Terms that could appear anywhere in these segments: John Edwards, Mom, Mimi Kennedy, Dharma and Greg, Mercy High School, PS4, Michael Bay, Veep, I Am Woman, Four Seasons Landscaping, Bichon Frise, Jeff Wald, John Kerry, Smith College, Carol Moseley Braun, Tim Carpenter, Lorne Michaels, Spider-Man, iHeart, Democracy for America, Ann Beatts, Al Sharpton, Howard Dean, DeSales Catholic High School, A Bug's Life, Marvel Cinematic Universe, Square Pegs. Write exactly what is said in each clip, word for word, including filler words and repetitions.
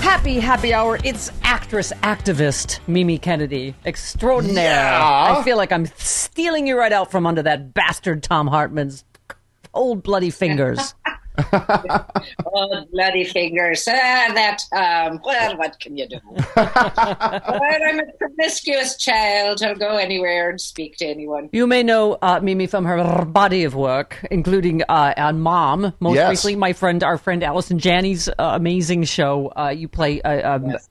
Happy, happy hour. It's actress, activist, Mimi Kennedy. Extraordinaire. Yeah. I feel like I'm stealing you right out from under that bastard Tom Hartman's old bloody fingers. Old bloody fingers. Ah, that, um, well, what can you do? Well, I'm a promiscuous child. I'll go anywhere and speak to anyone. You may know uh, Mimi from her body of work, including uh, on Mom. Most yes. recently, my friend, our friend Allison Janney's uh, amazing show. Uh, you play, uh, um, yes.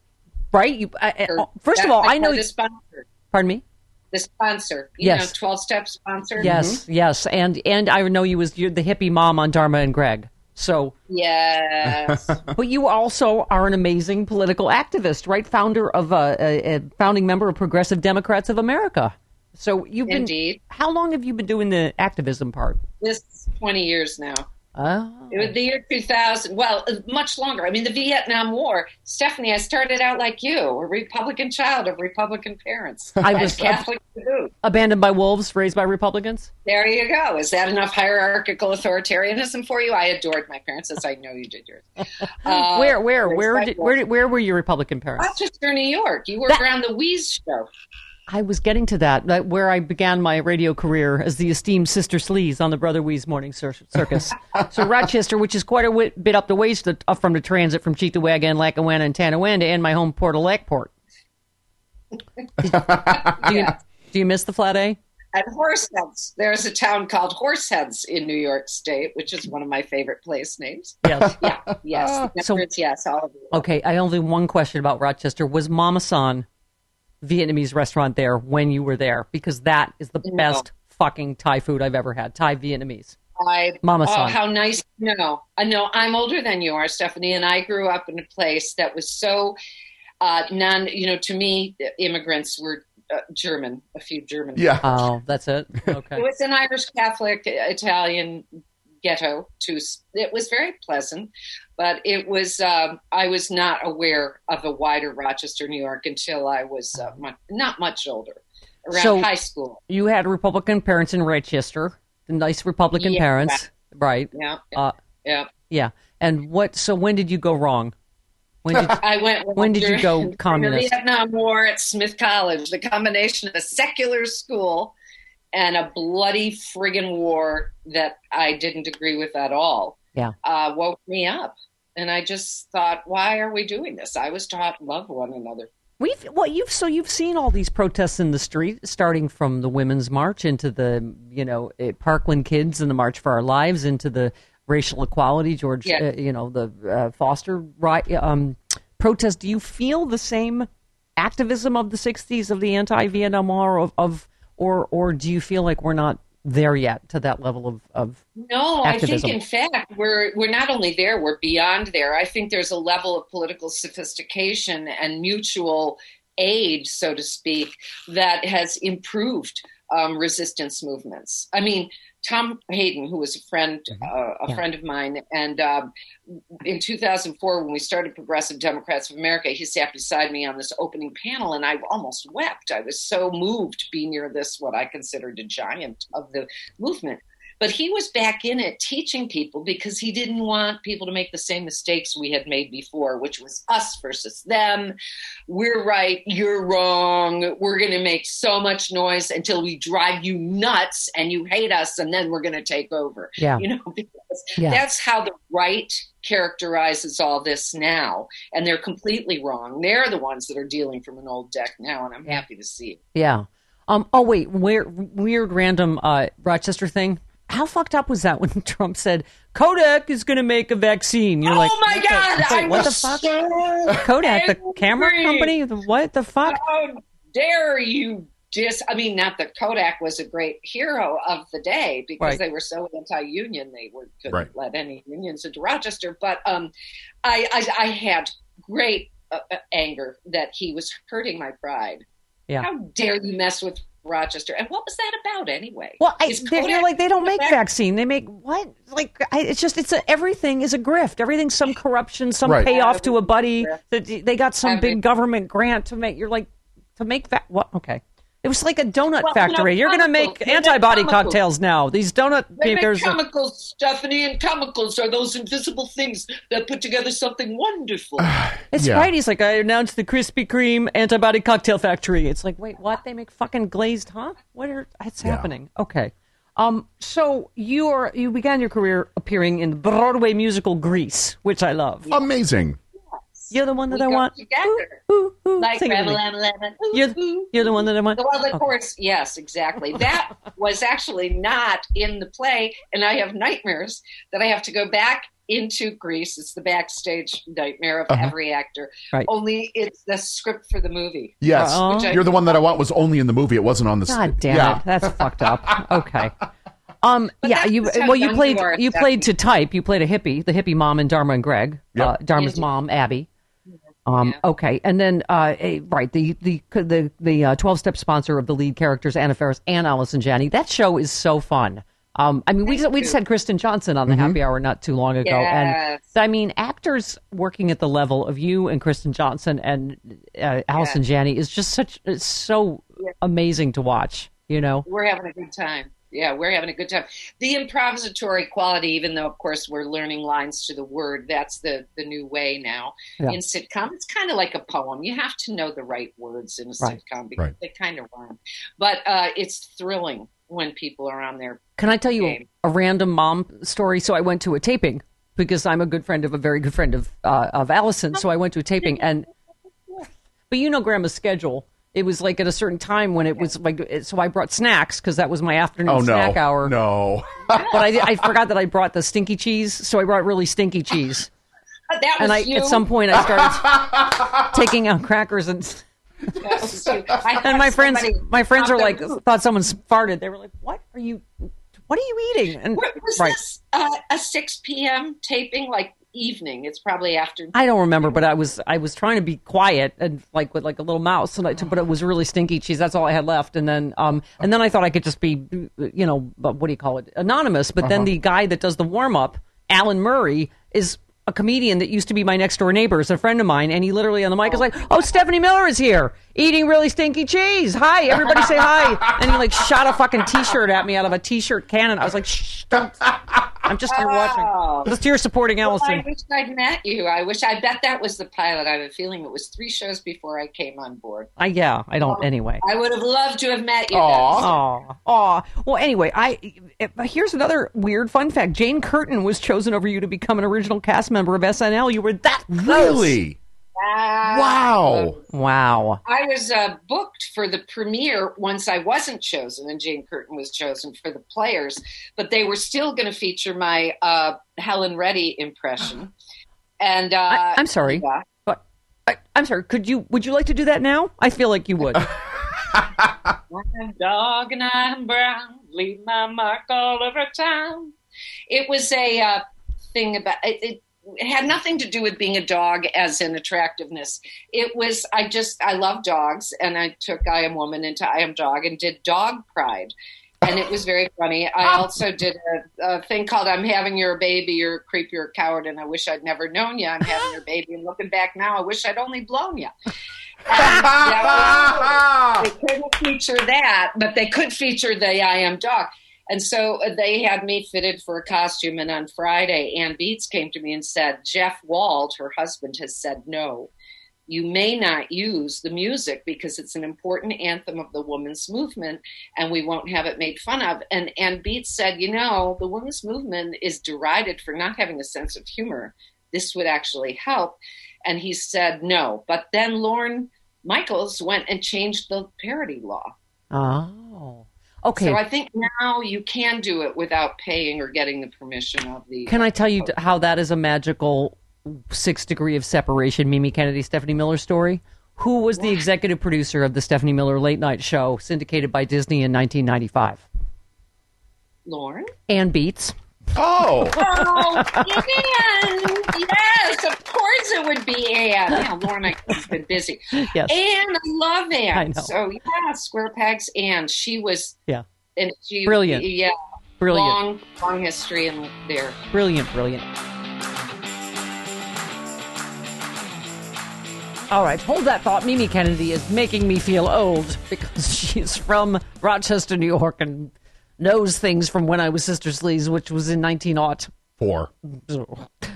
right? You, uh, uh, first That's of all, I know. The sponsor. Pardon me? The sponsor. You yes. know, twelve-step sponsor. Yes, mm-hmm. yes. And, and I know you was you're the hippie mom on Dharma and Greg. So, yes, but you also are an amazing political activist, right? Founder of uh, a, a founding member of Progressive Democrats of America. So you've been, Indeed. How long have you been doing the activism part? This is twenty years now. Oh. It was the year two thousand. Well, much longer. I mean, the Vietnam War. Stephanie, I started out like you, a Republican child of Republican parents. I was Catholic too. Abandoned by wolves, raised by Republicans. There you go. Is that enough hierarchical authoritarianism for you? I adored my parents, as I know you did yours. Uh, where, where, where, did, where, where were your Republican parents? Rochester, New York. You were that- around the Weeze show. I was getting to that, like where I began my radio career as the esteemed Sister Sleaze on the Brother Weeze Morning cir- Circus. So Rochester, which is quite a w- bit up the ways to, up from the transit from Cheektowaga, Lackawanna, and Tanawanda, and my home port of Lackport. do, you, do you miss the Flat A? At Horseheads. There's a town called Horseheads in New York State, which is one of my favorite place names. Yes. Yeah. Yes. Uh, so, yes. All of you. Okay. I only have one question about Rochester. Was Mama San Vietnamese restaurant there when you were there, because that is the no. best fucking Thai food I've ever had. Thai Vietnamese. I, Mama San. Oh, how nice. No, no, I'm older than you are, Stephanie, and I grew up in a place that was so uh, non, you know, to me, immigrants were uh, German, a few German. Yeah. People. Oh, that's it. Okay. It was an Irish Catholic Italian ghetto too. It was very pleasant, but it was um, I was not aware of the wider Rochester, New York until I was uh, much, not much older, around so high school. You had Republican parents in Rochester, nice Republican yeah. parents, right? Yeah, uh, yeah, yeah. And what? So when did you go wrong? When did, I went when did you go communist? The Vietnam War at Smith College, the combination of a secular school and a bloody friggin' war that I didn't agree with at all yeah. uh, woke me up. And I just thought, why are we doing this? I was taught love one another. We've well, you've so you've seen all these protests in the street, starting from the Women's March into the, you know, Parkland Kids and the March for Our Lives into the racial equality, George, yeah. uh, you know, the uh, Foster right, um, protest. Do you feel the same activism of the sixties, of the anti-Vietnam War, of, of Or or do you feel like we're not there yet to that level of, of no, activism? I think, in fact, we're we're not only there, we're beyond there. I think there's a level of political sophistication and mutual aid, so to speak, that has improved um, resistance movements. I mean, Tom Hayden, who was a friend, mm-hmm. uh, a yeah. friend of mine, and uh, in two thousand four, when we started Progressive Democrats of America, he sat beside me on this opening panel, and I almost wept. I was so moved to be near this, what I considered a giant of the movement. But he was back in it teaching people because he didn't want people to make the same mistakes we had made before, which was us versus them. We're right, you're wrong. We're going to make so much noise until we drive you nuts and you hate us, and then we're going to take over. Yeah. You know, because yeah. that's how the right characterizes all this now, and they're completely wrong. They're the ones that are dealing from an old deck now, and I'm yeah. happy to see it. Yeah. Um. Oh, wait, weird, weird random uh, Rochester thing. How fucked up was that when Trump said Kodak is going to make a vaccine? You're oh like, my God, the, like, what the fuck? So Kodak, angry. The camera company? The, what the fuck? How dare you dis? I mean, not that Kodak was a great hero of the day because right. they were so anti-union, they were, couldn't right. let any unions into Rochester. But um, I, I, I had great uh, anger that he was hurting my pride. Yeah. How dare you mess with Rochester? And what was that about anyway? Well, I, they're like, they don't make vaccine. They make what? Like, I, it's just, it's a, everything is a grift. Everything's some corruption, some right. payoff to a buddy. That they got some Every, big government grant to make. You're like, to make that what? Okay, it was like a donut well, factory. You know, you're going to make antibody chemicals. cocktails now. These donut they make chemicals, a, Stephanie, and chemicals are those invisible things that put together something wonderful. It's yeah. right. He's like, I announced the Krispy Kreme antibody cocktail factory. It's like, wait, what? They make fucking glazed, huh? What are? It's yeah. happening. Okay. Um. So you are you began your career appearing in the Broadway musical Grease, which I love. Amazing. You're the one that we I want. Together. Ooh, ooh, ooh. Like Rebel M eleven. You're, you're the one that I want. Well, of okay. course, yes, exactly. That was actually not in the play, and I have nightmares that I have to go back into Grease. It's the backstage nightmare of uh-huh. every actor. Right. Only it's the script for the movie. Yes. Uh-oh. Which I, you're the one that I want was only in the movie. It wasn't on the God script. damn yeah. it. That's fucked up. Okay. Um, yeah, you well, you played you, you played to type. You played a hippie, the hippie mom in Dharma and Greg. Yep. Uh, Dharma's mom, Abby. Um, yeah. Okay, and then uh, a, right the the the the uh, twelve-step sponsor of the lead characters Anna Faris and Allison Janney. That show is so fun. Um, I mean, we just, we just had Kristen Johnson on the mm-hmm. Happy Hour not too long ago, yes. and I mean, actors working at the level of you and Kristen Johnson and uh, Allison yes. Janney is just such it's so yeah. amazing to watch. You know, we're having a good time. Yeah, we're having a good time. The improvisatory quality, even though, of course, we're learning lines to the word, that's the, the new way now yeah. in sitcom. It's kind of like a poem. You have to know the right words in a right. sitcom because right. they kind of rhyme. But uh, it's thrilling when people are on their Can I tell you a, a random mom story? So I went to a taping because I'm a good friend of a very good friend of uh, of Allison. So I went to a taping. and But you know Grandma's schedule. It was like at a certain time when it was like, so I brought snacks because that was my afternoon oh, snack no. hour. No, but I, I forgot that I brought the stinky cheese. So I brought really stinky cheese. That was and I, you. At some point I started taking out crackers and, that was you. I and my friends, my friends are like, food. Thought someone farted. They were like, what are you, what are you eating? And was right. this uh, a six p.m. taping? Like, evening it's probably after I don't remember, but i was i was trying to be quiet and like with like a little mouse and I but it was really stinky cheese. That's all I had left. And then um and then I thought I could just be, you know, but what do you call it, anonymous. But uh-huh. then the guy that does the warm-up, Alan Murray, is a comedian that used to be my next door neighbor. It's a friend of mine, and he literally on the mic is like, oh, Stephanie Miller is here eating really stinky cheese, hi everybody, say hi. And he like shot a fucking t-shirt at me out of a t-shirt cannon. I was like, shh, don't, I'm just here watching. Oh. Just here supporting Allison. Well, I wish I'd met you. I wish. I bet that was the pilot. I have a feeling it was three shows before I came on board. I, yeah, I don't. Oh, anyway, I would have loved to have met you. Aw, aw. Well, anyway, I here's another weird fun fact. Jane Curtin was chosen over you to become an original cast member of S N L. You were that close. Really? Wow. Wow. Wow. I was uh, booked for the premiere once I wasn't chosen, and Jane Curtin was chosen for the Players, but they were still going to feature my uh, Helen Reddy impression. And uh, I, I'm sorry. Yeah. But I, I'm sorry. Could you, would you like to do that now? I feel like you would. I'm dog and I'm brown, leave my mark all over town. It was a uh, thing about it, it it had nothing to do with being a dog as in attractiveness. It was, I just, I love dogs, and I took I Am Woman into I Am Dog and did Dog Pride. And it was very funny. I also did a, a thing called I'm Having Your Baby, You're a Creep, You're a Coward, and I Wish I'd Never Known You. I'm Having Your Baby, and looking back now, I wish I'd only blown you. They couldn't feature that, but they could feature the I Am Dog. And so they had me fitted for a costume, and on Friday, Ann Beatts came to me and said, Jeff Wald, her husband, has said no. You may not use the music because it's an important anthem of the women's movement, and we won't have it made fun of. And Ann Beatts said, you know, the women's movement is derided for not having a sense of humor. This would actually help. And he said no. But then Lorne Michaels went and changed the parody law. Oh, okay. So I think now you can do it without paying or getting the permission of the... Can I tell you how that is a magical... sixth degree of separation, Mimi Kennedy, Stephanie Miller story? Who was the executive producer of the Stephanie Miller late night show syndicated by Disney in nineteen ninety-five? Lorne? Ann Beatts. Oh! Oh, Ann! Yes, of course it would be Ann. Yeah, Lorne, I have been busy. Yes. Ann, I love Ann. I know. So, yeah, Square Pegs, Ann. She was... Yeah. And she, brilliant. Yeah. Brilliant. Long, long history in there. Brilliant, brilliant. All right, hold that thought. Mimi Kennedy is making me feel old because she's from Rochester, New York, and knows things from when I was Sister Sleaze, which was in nineteen oh four.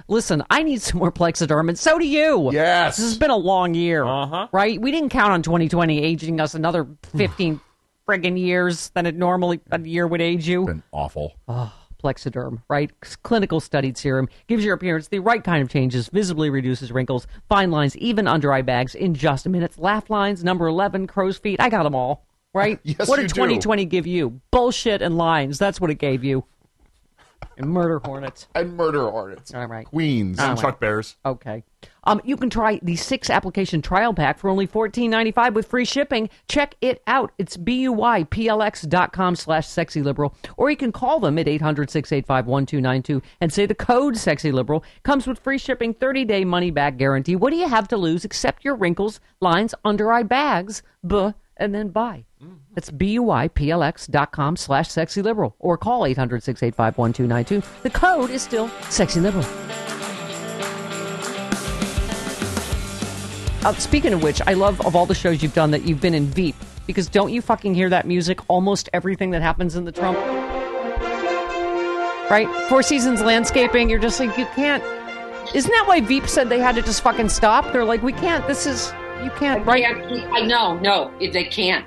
Listen, I need some more Plexaderm, and so do you. Yes. This has been a long year, uh-huh. right? We didn't count on twenty twenty aging us another fifteen friggin' years than it normally a year would age you. It's been awful. Oh. Plexaderm, right? Clinical studied serum gives your appearance the right kind of changes, visibly reduces wrinkles, fine lines, even under eye bags in just minutes. Laugh lines, number eleven, crow's feet. I got them all, right? Yes, what did twenty twenty do. Give you? Bullshit and lines. That's what it gave you. And murder hornets. And murder hornets. All right. Queens. And Chuck Bears. Okay. Um, you can try the six-application trial pack for only fourteen ninety-five with free shipping. Check it out. It's B U Y P L X dot com slash sexyliberal. Or you can call them at eight hundred, six eight five, one two nine two and say the code sexyliberal. Comes with free shipping, thirty-day money-back guarantee. What do you have to lose except your wrinkles, lines, under-eye bags, buh, and then buy? That's B U Y P L X dot com slash sexyliberal. Or call eight hundred, six eight five, one two nine two. The code is still sexyliberal. Uh, speaking of which, I love of all the shows you've done that you've been in Veep, because don't you fucking hear that music almost everything that happens in the Trump, right? Four Seasons Landscaping, you're just like, you can't. Isn't that why Veep said they had to just fucking stop? They're like, we can't, this is, you can't, right? I know, no, they can't.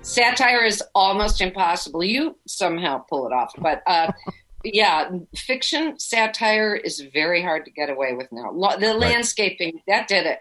Satire is almost impossible. You somehow pull it off, but uh yeah, fiction satire is very hard to get away with now. The landscaping, right. That did it.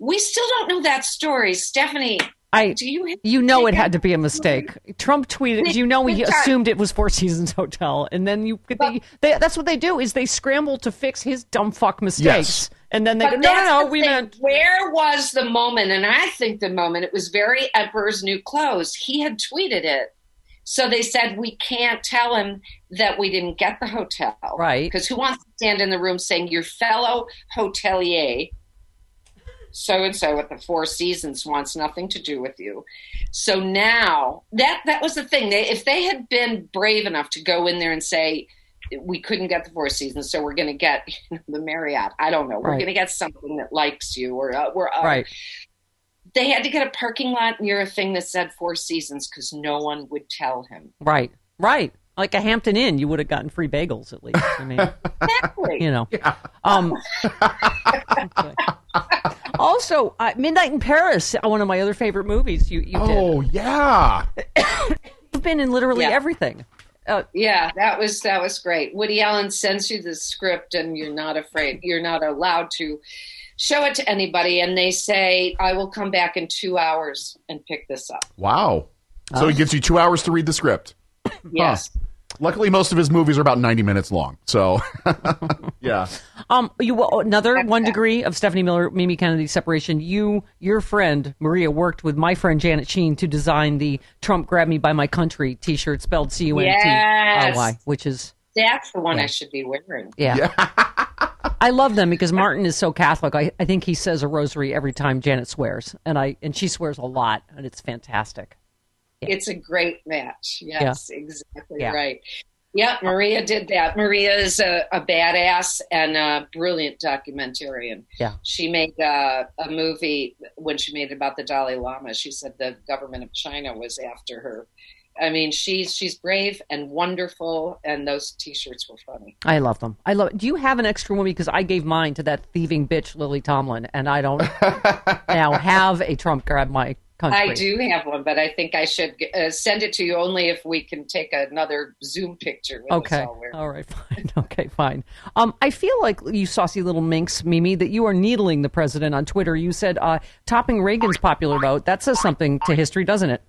We still don't know that story, Stephanie. I do you have you know it had to be a mistake. Trump tweeted, you know, he assumed it was Four Seasons Hotel, and then you but, they, they, that's what they do is they scramble to fix his dumb fuck mistakes, yes. And then they but go, no, no, no, we thing. meant where was the moment? And I think the moment it was very Emperor's New Clothes. He had tweeted it. So they said, we can't tell him that we didn't get the hotel. Right. Because who wants to stand in the room saying, your fellow hotelier, so-and-so at the Four Seasons, wants nothing to do with you. So now, that, that was the thing. They, if they had been brave enough to go in there and say, we couldn't get the Four Seasons, so we're going to get you know, the Marriott. I don't know. We're right. going to get something that likes you. Or, uh, we're, uh, right. They had to get a parking lot near a thing that said Four Seasons because no one would tell him. Right, right. Like a Hampton Inn, you would have gotten free bagels at least. I mean, exactly. You know. Yeah. Um, okay. Also, uh, Midnight in Paris, one of my other favorite movies. You, you oh did. yeah. You've been in literally yeah. everything. Uh, yeah, that was that was great. Woody Allen sends you the script, and you're not afraid. You're not allowed to show it to anybody, and they say, I will come back in two hours and pick this up. Wow. So oh. He gives you two hours to read the script. Yes. Huh. Luckily, most of his movies are about ninety minutes long. So, yeah. Um, you Another one degree of Stephanie Miller, Mimi Kennedy separation. You, your friend, Maria, worked with my friend Janet Sheen to design the Trump Grab Me By My Country t-shirt spelled C U N T R Y, which is... That's the one yeah. I should be wearing. Yeah. yeah. I love them because Martin is so Catholic. I, I think he says a rosary every time Janet swears, and I and she swears a lot, and it's fantastic. Yeah. It's a great match. Yes, yeah. exactly yeah. right. Yeah, Maria did that. Maria is a, a badass and a brilliant documentarian. Yeah. She made a, a movie when she made it about the Dalai Lama. She said the government of China was after her. I mean, she's she's brave and wonderful, and those T-shirts were funny. I love them. I love. Do you have an extra one? Because I gave mine to that thieving bitch, Lily Tomlin, and I don't now have a Trump grab my country. I do have one, but I think I should uh, send it to you only if we can take another Zoom picture. With okay. Us all, wearing. All right. Fine. Okay. Fine. Um, I feel like you saucy little minx, Mimi, that you are needling the president on Twitter. You said uh, topping Reagan's popular vote. That says something to history, doesn't it?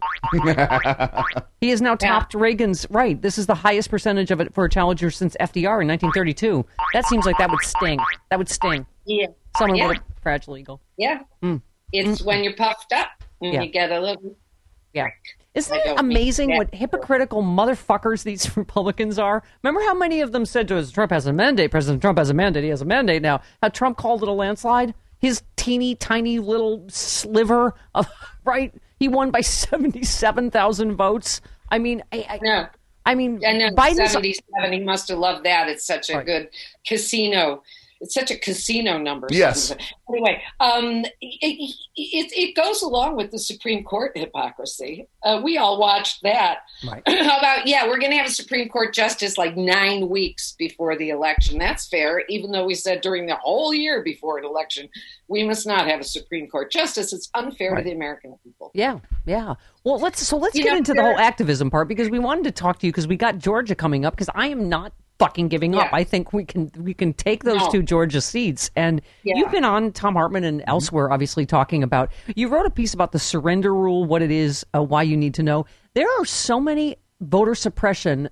He has now topped yeah. Reagan's. Right. This is the highest percentage of it for a challenger since F D R in nineteen thirty-two. That seems like that would sting. That would sting. Yeah. Someone yeah. with a fragile eagle. Yeah. Mm. It's mm. when you're puffed up. Yeah. You get a little... Yeah. Isn't it amazing what hypocritical motherfuckers these Republicans are? Remember how many of them said to us, Trump has a mandate, President Trump has a mandate, he has a mandate now. How Trump called it a landslide? His teeny, tiny little sliver of... Right? He won by seventy-seven thousand votes. I mean... I, I, no. I mean... I know. Biden's... seventy-seven, he must have loved that. It's such a right. good casino... It's such a casino number. Yes. Anyway, um, it, it, it goes along with the Supreme Court hypocrisy. Uh, we all watched that. Right. How about, yeah, we're going to have a Supreme Court justice like nine weeks before the election. That's fair, even though we said during the whole year before an election, we must not have a Supreme Court justice. It's unfair right. to the American people. Yeah, yeah. Well, let's so let's you get know, into the whole activism part, because we wanted to talk to you because we got Georgia coming up, because I am not fucking giving yeah. up. I think we can we can take those no. two Georgia seats. And yeah. you've been on Tom Hartman and elsewhere, obviously, talking about, you wrote a piece about the surrender rule, what it is, uh, why you need to know. There are so many voter suppression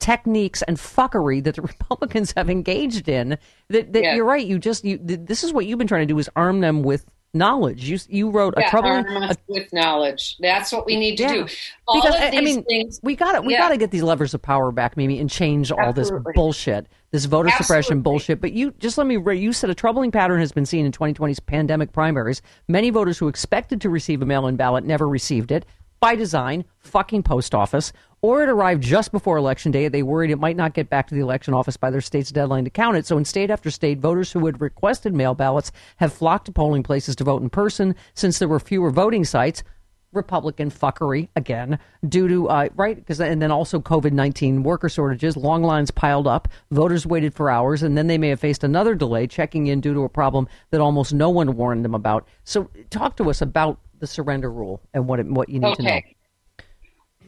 techniques and fuckery that the Republicans have engaged in that, that yeah. you're right. You just, you, this is what you've been trying to do, is arm them with knowledge. You you wrote yeah, a troubling a, with knowledge. That's what we need to yeah. do. All because, of these I mean, things, we got it. We yeah. got to get these levers of power back, Mimi, and change all Absolutely. this bullshit, this voter Absolutely. suppression bullshit. But you just let me. Re- you said a troubling pattern has been seen in twenty twenty's pandemic primaries. Many voters who expected to receive a mail-in ballot never received it by design. Fucking post office. Or it arrived just before Election Day. They worried it might not get back to the election office by their state's deadline to count it. So in state after state, voters who had requested mail ballots have flocked to polling places to vote in person since there were fewer voting sites. Republican fuckery again, due to uh, right because and then also COVID nineteen worker shortages, long lines piled up, voters waited for hours, and then they may have faced another delay checking in due to a problem that almost no one warned them about. So talk to us about the surrender rule and what it, what you need okay. to know.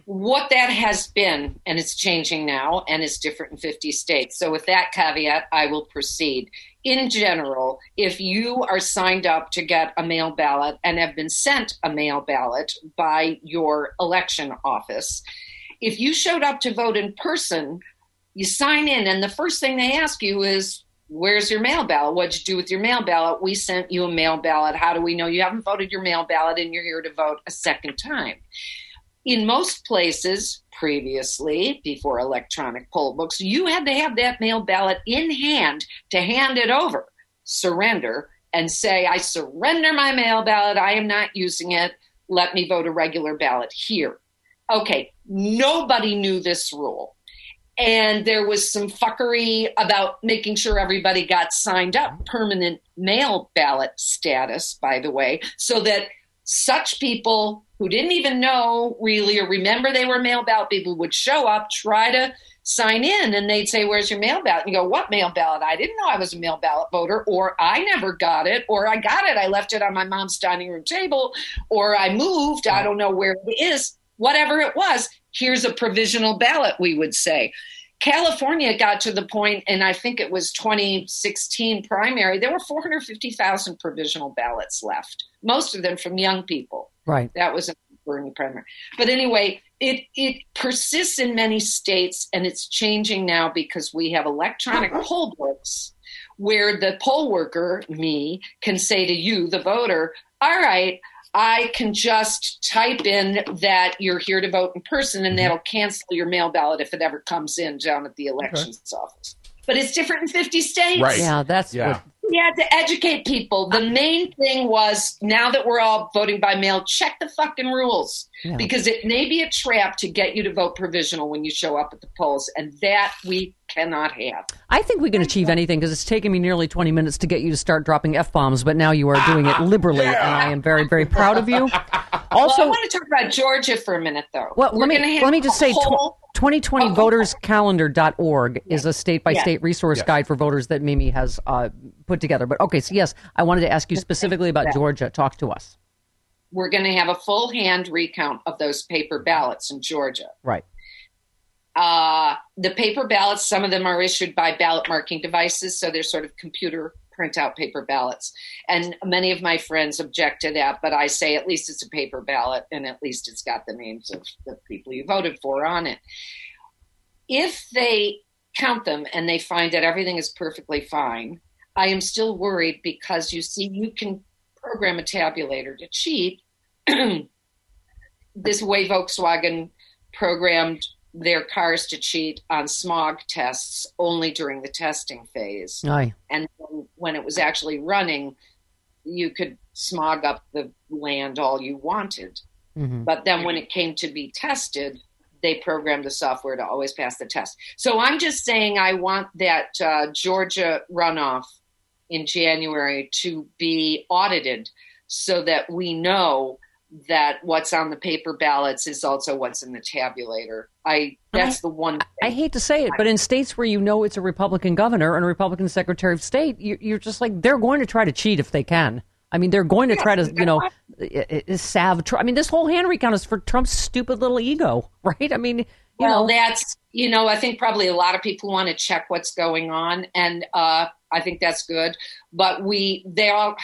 What that has been, and it's changing now, and it's different in fifty states. So with that caveat, I will proceed. In general, if you are signed up to get a mail ballot and have been sent a mail ballot by your election office, if you showed up to vote in person, you sign in, and the first thing they ask you is, where's your mail ballot? What'd you do with your mail ballot? We sent you a mail ballot. How do we know you haven't voted your mail ballot and you're here to vote a second time? In most places, previously, before electronic poll books, you had to have that mail ballot in hand to hand it over, surrender, and say, I surrender my mail ballot. I am not using it. Let me vote a regular ballot here. Okay, nobody knew this rule. And there was some fuckery about making sure everybody got signed up, permanent mail ballot status, by the way, so that such people who didn't even know really or remember they were mail ballot people would show up, try to sign in, and they'd say, where's your mail ballot? And you go, what mail ballot? I didn't know I was a mail ballot voter, or I never got it, or I got it. I left it on my mom's dining room table, or I moved. I don't know where it is. Whatever it was, here's a provisional ballot, we would say. California got to the point, and I think it was twenty sixteen primary, there were four hundred fifty thousand provisional ballots left, most of them from young people. Right. That was a Bernie primary. But anyway, it, it persists in many states, and it's changing now because we have electronic poll books where the poll worker, me, can say to you, the voter, all right, I can just type in that you're here to vote in person, and that'll cancel your mail ballot if it ever comes in down at the elections okay. office. but it's different in fifty states. Right. Yeah, that's yeah. What- We had to educate people. The main thing was, now that we're all voting by mail, check the fucking rules. Yeah. Because it may be a trap to get you to vote provisional when you show up at the polls. And that we cannot have. I think we can achieve anything, because it's taken me nearly twenty minutes to get you to start dropping F-bombs. But now you are doing it liberally. Yeah. And I am very, very proud of you. Also, well, I want to talk about Georgia for a minute, though. Well, let me, let me just say... Whole- twenty twenty oh, Voters Calendar dot org yeah. is a state-by-state yeah. resource yeah. guide for voters that Mimi has uh, put together. But, okay, so yes, I wanted to ask you specifically about Georgia. Talk to us. We're going to have a full hand recount of those paper ballots in Georgia. Right. Uh, the paper ballots, some of them are issued by ballot marking devices, so they're sort of computer printout paper ballots. And many of my friends object to that, but I say at least it's a paper ballot and at least it's got the names of the people you voted for on it. If they count them and they find that everything is perfectly fine, I am still worried, because you see, you can program a tabulator to cheat. This way Volkswagen programmed their cars to cheat on smog tests only during the testing phase. Aye. And when it was actually running, you could smog up the land all you wanted. Mm-hmm. But then when it came to be tested, they programmed the software to always pass the test. So I'm just saying I want that uh, Georgia runoff in January to be audited, so that we know that what's on the paper ballots is also what's in the tabulator. I that's I, the one thing. I hate to say it, but in states where you know it's a Republican governor and a Republican secretary of state, you, you're just like, they're going to try to cheat if they can. I mean, they're going to yeah, try to, you know, salve. I mean, this whole hand recount is for Trump's stupid little ego, right? I mean, you well, know. that's, you know, I think probably a lot of people want to check what's going on. And uh, I think that's good. But we, they all,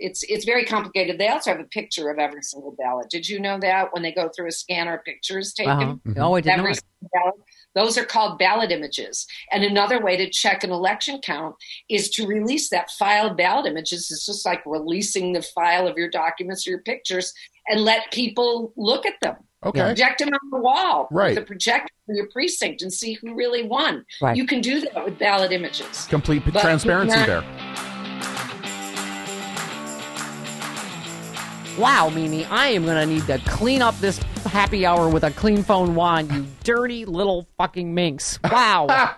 it's it's very complicated. They also have a picture of every single ballot. Did you know that? When they go through a scanner, a picture is taken. Uh-huh. Mm-hmm. Oh, I didn't every know single ballot. Those are called ballot images. And another way to check an election count is to release that file of ballot images. It's just like releasing the file of your documents or your pictures and let people look at them. Okay. Project them on the wall. Right. The projector for your precinct and see who really won. Right. You can do that with ballot images. Complete but transparency not- there. Wow, Mimi, I am going to need to clean up this happy hour with a clean phone wand, you dirty little fucking minx. Wow.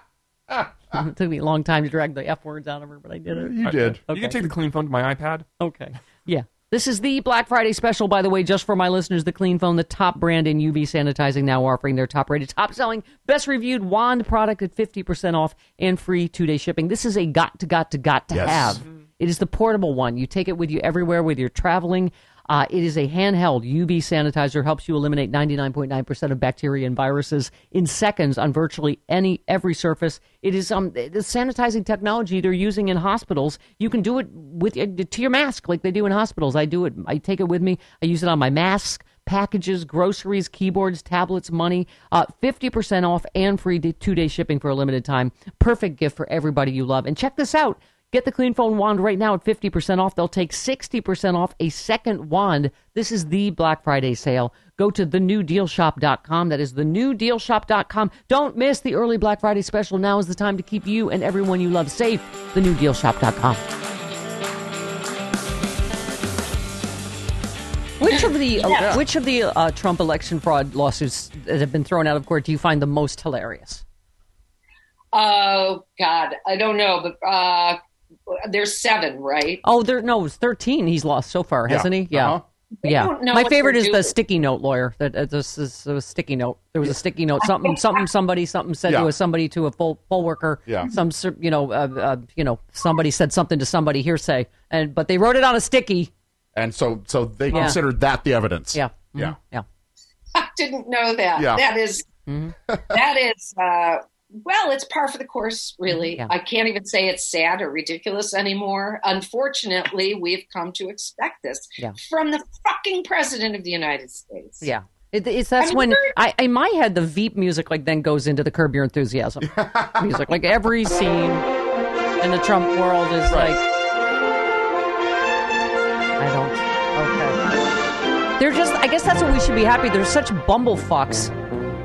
It took me a long time to drag the F words out of her, but I did it. You did. Okay. You can take the clean phone to my iPad. Okay. Yeah. This is the Black Friday special, by the way, just for my listeners. The Clean Phone, the top brand in U V sanitizing, now offering their top-rated, top-selling, best-reviewed wand product at fifty percent off and free two-day shipping. This is a got-to-got-to-got-to yes. have. It is the portable one. You take it with you everywhere, whether you're traveling. Uh, it is a handheld U V sanitizer, helps you eliminate ninety-nine point nine percent of bacteria and viruses in seconds on virtually any every surface. It is um, the sanitizing technology they're using in hospitals. You can do it with to your mask like they do in hospitals. I do it. I take it with me. I use it on my mask, packages, groceries, keyboards, tablets, money. Uh, fifty percent off and free two-day shipping for a limited time. Perfect gift for everybody you love. And check this out. Get the Clean Phone wand right now at fifty percent off. They'll take sixty percent off a second wand. This is the Black Friday sale. Go to the new deal shop dot com. That is the new deal shop dot com. Don't miss the early Black Friday special. Now is the time to keep you and everyone you love safe. the new deal shop dot com. Which of the yeah. uh, which of the uh, Trump election fraud lawsuits that have been thrown out of court do you find the most hilarious? Oh, God, I don't know, but... Uh... There's seven, right? Oh, there no, it's thirteen. He's lost so far, hasn't yeah. he? Yeah, uh-huh. yeah. My favorite is doing. the sticky note lawyer. That uh, this is a sticky note. There was a sticky note. Something, something, somebody, something said yeah. to a somebody to a poll, poll worker. Yeah. Some, you know, uh, uh, you know, somebody said something to somebody hearsay, and but they wrote it on a sticky. And so, so they yeah. considered that the evidence. Yeah, mm-hmm. yeah, yeah. I didn't know that. Yeah. That is, mm-hmm. that is. Uh, Well, it's par for the course, really. Yeah. I can't even say it's sad or ridiculous anymore. Unfortunately, we've come to expect this yeah. from the fucking president of the United States. Yeah. It, it's that's I mean, when I, in my head, the Veep music like then goes into the Curb Your Enthusiasm music. Like every scene in the Trump world is right. like, I don't. Okay. They're just, I guess that's what we should be happy. They're such bumblefucks,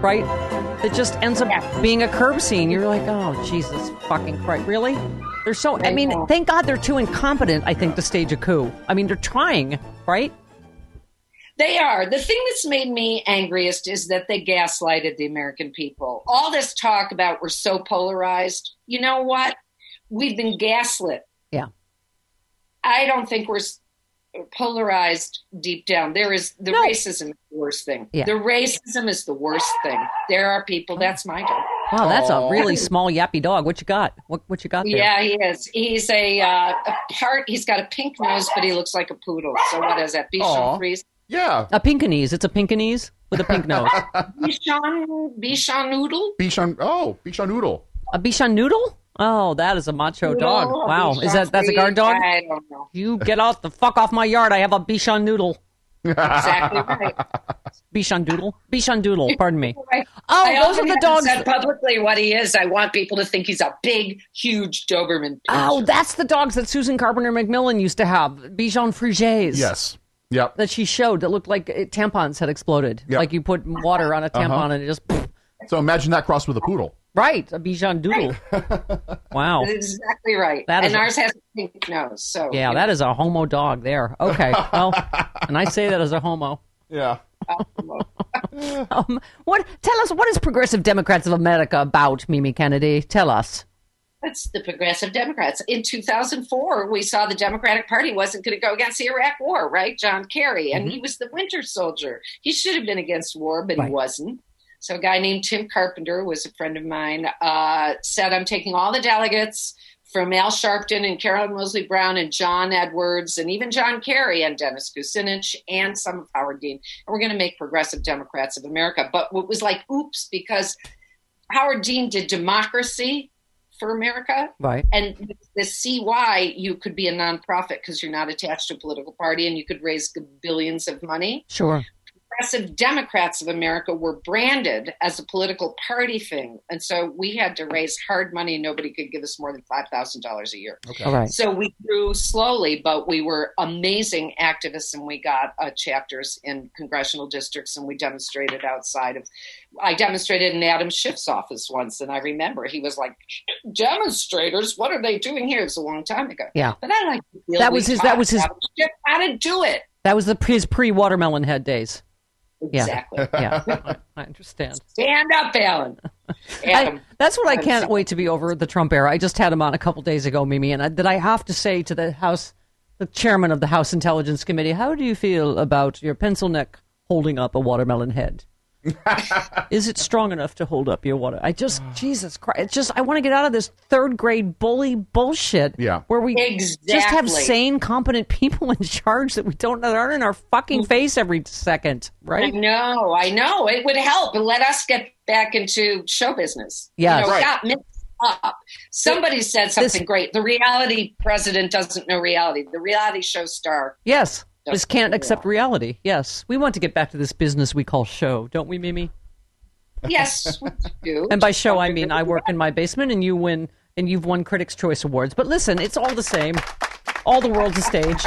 right? It just ends up yeah. being a curb scene. You're like, oh, Jesus fucking Christ. Really? They're so, I mean, thank God they're too incompetent, I think, to stage a coup. I mean, they're trying, right? They are. The thing that's made me angriest is that they gaslighted the American people. All this talk about we're so polarized. You know what? We've been gaslit. Yeah. I don't think we're polarized deep down. There is the no. racism is the worst thing. Yeah. The racism is the worst thing. There are people. That's my dog. Wow, that's Aww. a really small yappy dog. What you got? What what you got there? Yeah, he is. He's a, uh, a part. He's got a pink nose, but he looks like a poodle. So what is that? Bichon Frise. Yeah. A Pinkanese. It's a Pinkanese with a pink nose. Bichon, Bichon noodle? Bichon, oh, Bichon noodle. A Bichon noodle? Oh, that is a macho noodle, dog. Wow. Bichon is that that's a guard dog? I don't know. You get out the fuck off my yard. I have a Bichon noodle. Exactly right. Bichon doodle. Bichon doodle. Pardon me. I, oh, I those are the dogs. Said publicly what he is. I want people to think he's a big, huge Doberman. Pincher. Oh, that's the dogs that Susan Carpenter McMillan used to have. Bichon Frises. Yes. Yep. That she showed that looked like it, tampons had exploded. Yep. Like you put water on a tampon uh-huh. and it just. Poof. So imagine that crossed with a poodle. Right. A Bichon Doodle. Right. Wow. That is exactly right. That and is ours a, has a pink nose. So yeah, yeah, that is a homo dog there. Okay. Well, and I say that as a homo. Yeah. um, what? Tell us, what is Progressive Democrats of America about, Mimi Kennedy? Tell us. That's the Progressive Democrats. In two thousand four, we saw the Democratic Party wasn't going to go against the Iraq War, right? John Kerry. And mm-hmm. he was the winter soldier. He should have been against war, but right. he wasn't. So a guy named Tim Carpenter, who was a friend of mine, uh, said, I'm taking all the delegates from Al Sharpton and Carol Moseley Braun and John Edwards and even John Kerry and Dennis Kucinich and some of Howard Dean. And we're going to make Progressive Democrats of America. But it was like, oops, because Howard Dean did democracy for America. Right. And the C Y, you could be a nonprofit because you're not attached to a political party and you could raise billions of money. Sure. Progressive Democrats of America were branded as a political party thing. And so we had to raise hard money. Nobody could give us more than five thousand dollars a year. Okay. All right. So we grew slowly, but we were amazing activists and we got uh, chapters in congressional districts and we demonstrated outside of, I demonstrated in Adam Schiff's office once. And I remember he was like, demonstrators, what are they doing here? It was a long time ago. Yeah. But I like to feel that was his, that was his, Adam Schiff how to do it. That was the, his pre-watermelon head days. Exactly. Yeah, yeah. I understand. Stand up, Alan. I, that's what I can't wait to be over the Trump era. I just had him on a couple days ago, Mimi, and I, that I have to say to the House, the chairman of the House Intelligence Committee, how do you feel about your pencil neck holding up a watermelon head? Is it strong enough to hold up your water? I just, Jesus Christ, it's just I want to get out of this third grade bully bullshit. Yeah, where we exactly. just have sane, competent people in charge that we don't that aren't in our fucking face every second, right? I know, I know. It would help. Let us get back into show business. Yeah, you know, right. Stop mixed up. Somebody said something this, great. The reality president doesn't know reality. The reality show star. Yes. Just can't accept reality. Yes. We want to get back to this business we call show, don't we, Mimi? Yes, we do. And by show, I mean I work in my basement and you win, and you've won Critics' Choice Awards. But listen, it's all the same. All the world's a stage.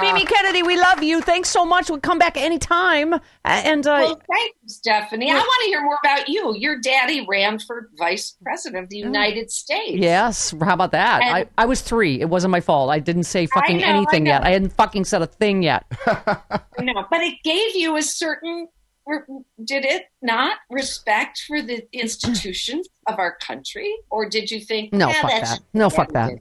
Mimi Kennedy, we love you. Thanks so much. We'll come back anytime. And, uh, well, thank you, Stephanie. I want to hear more about you. Your daddy ran for vice president of the United States. Yes. How about that? I, I was three. It wasn't my fault. I didn't say fucking I know, anything I yet. I hadn't fucking said a thing yet. No, but it gave you a certain... Did it not respect for the institutions of our country? Or did you think... No, eh, fuck that. No, fuck that.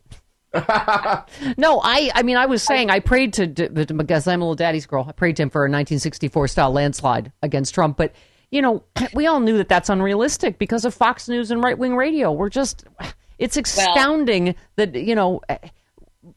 No, I I mean, I was saying I prayed to, to, because I'm a little daddy's girl, I prayed to him for a nineteen sixty-four style landslide against Trump. But, you know, we all knew that that's unrealistic because of Fox News and right wing radio. We're just it's astounding well, that, you know,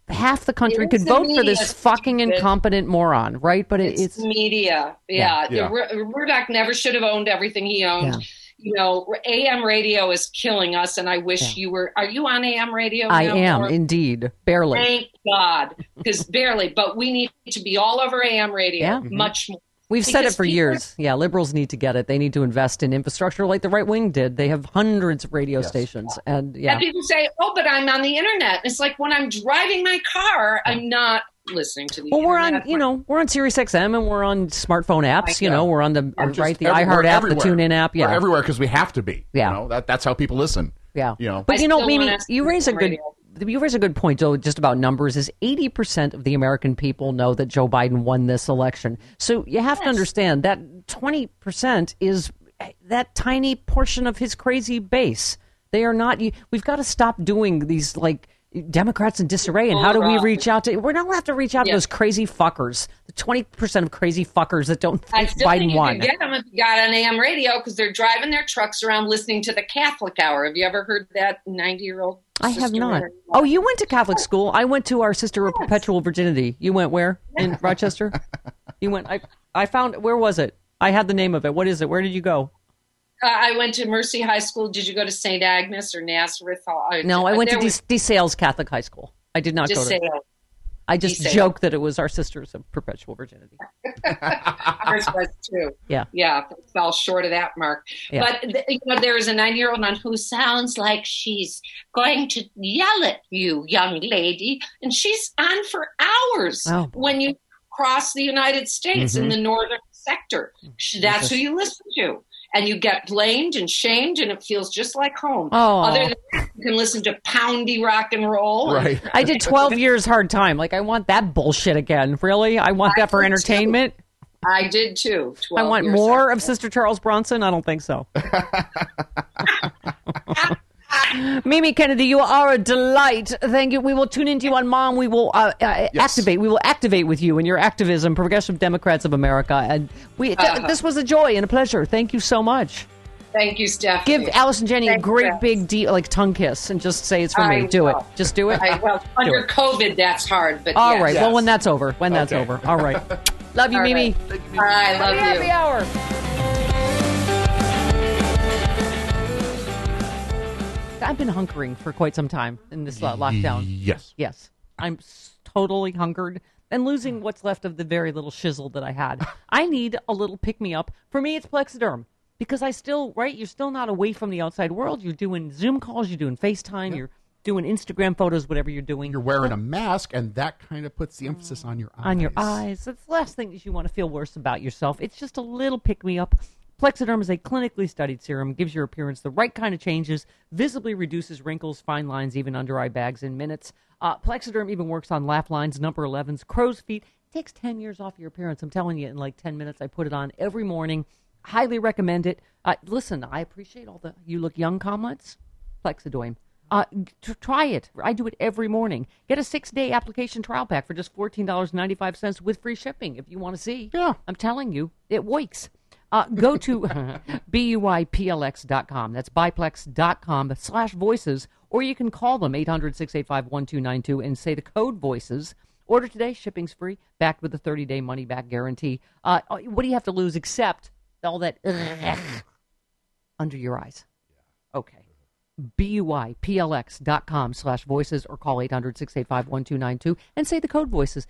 half the country could vote for this fucking stupid. incompetent moron. Right. But it, it's, it's media. Yeah. yeah. yeah. Murdoch never should have owned everything he owned. Yeah. You know, A M radio is killing us, and I wish yeah. you were. Are you on A M radio? I no am, more? indeed. Barely. Thank God. Because barely. But we need to be all over A M radio yeah. much more. We've because said it for people, years. Yeah, liberals need to get it. They need to invest in infrastructure like the right wing did. They have hundreds of radio yes. stations. And, yeah. and people say, oh, but I'm on the internet. It's like when I'm driving my car, I'm not listening to the Well, we're on, you know, we're on Sirius X M and we're on smartphone apps, you know, we're on the we're right the iHeart app, everywhere. The TuneIn app, yeah. We're everywhere because we have to be. Yeah. You know, that that's how people listen. Yeah. You know. But I you know, Mimi, you raise a good radio. You raise a good point, though, just about numbers, is eighty percent of the American people know that Joe Biden won this election. So you have yes. to understand that twenty percent is that tiny portion of his crazy base. They are not, we've got to stop doing these, like, Democrats in disarray, and how do we reach out to, we're not allowed to reach out yeah. to those crazy fuckers, the twenty percent of crazy fuckers that don't think Biden won. I still think you can get them if you got on A M radio, because they're driving their trucks around listening to the Catholic Hour. Have you ever heard that ninety-year-old? I have not. Oh, you went to Catholic school. I went to our Sister of yes. Perpetual Virginity. You went where? In yeah. Rochester? You went, I I found, where was it? I had the name of it. What is it? Where did you go? Uh, I went to Mercy High School. Did you go to Saint Agnes or Nazareth Hall? No, I went to DeSales Catholic High School. I did not go to that. I just joked that it was our Sisters of Perpetual Virginity. Ours was too. Yeah. Yeah, fell short of that mark. Yeah. But you know, there is a nine-year-old nun who sounds like she's going to yell at you, young lady, and she's on for hours oh. when you cross the United States mm-hmm. in the northern sector. That's who you listen to. And you get blamed and shamed, and it feels just like home. Oh. Other than that, you can listen to poundy rock and roll. Right. I did twelve years hard time. Like, I want that bullshit again. Really? I want I that for entertainment? Too. I did, too. I want more of Sister Charles Bronson? I don't think so. Mimi Kennedy, you are a delight. Thank you. We will tune into you on Mom. We will uh, uh, yes. activate. We will activate with you and your activism, Progressive Democrats of America. And we th- uh-huh. this was a joy and a pleasure. Thank you so much. Thank you, Steph. Give Alice and Jenny Thank a great you. big deep, like tongue kiss and just say it's for I me. Will. Do it. Just do it. I, well, under it. COVID, that's hard. But all yes. right. Yes. Well, when that's over. When okay. that's over. All right. Love you, all Mimi. Right. Thank you, Mimi. All right. Love happy, you. Happy hour. I've been hunkering for quite some time in this uh, lockdown. Yes. Yes. I'm totally hunkered and losing what's left of the very little shizzle that I had. I need a little pick-me-up. For me, it's Plexaderm because I still, right, you're still not away from the outside world. You're doing Zoom calls. You're doing FaceTime. Yep. You're doing Instagram photos, whatever you're doing. You're wearing a mask, and that kind of puts the emphasis on your eyes. On your eyes. That's the last thing that you want to feel worse about yourself. It's just a little pick-me-up. Plexaderm is a clinically studied serum, gives your appearance the right kind of changes, visibly reduces wrinkles, fine lines, even under-eye bags in minutes. Uh, Plexaderm even works on laugh lines, number elevens, crow's feet. It takes ten years off your appearance. I'm telling you, in like ten minutes, I put it on every morning. Highly recommend it. Uh, listen, I appreciate all the you look young comments. Plexaderm. Uh, t- try it. I do it every morning. Get a six-day application trial pack for just fourteen dollars and ninety-five cents with free shipping if you want to see. Yeah. I'm telling you, it works. Uh, go to buyplx dot com. That's buyplex dot com slash voices, or you can call them eight hundred, six eight five, one two nine two and say the code voices. Order today. Shipping's free. Backed with a thirty-day money-back guarantee. Uh, what do you have to lose except all that under your eyes? Okay. buyplx dot com slash voices or call eight hundred, six eight five, one two nine two and say the code voices.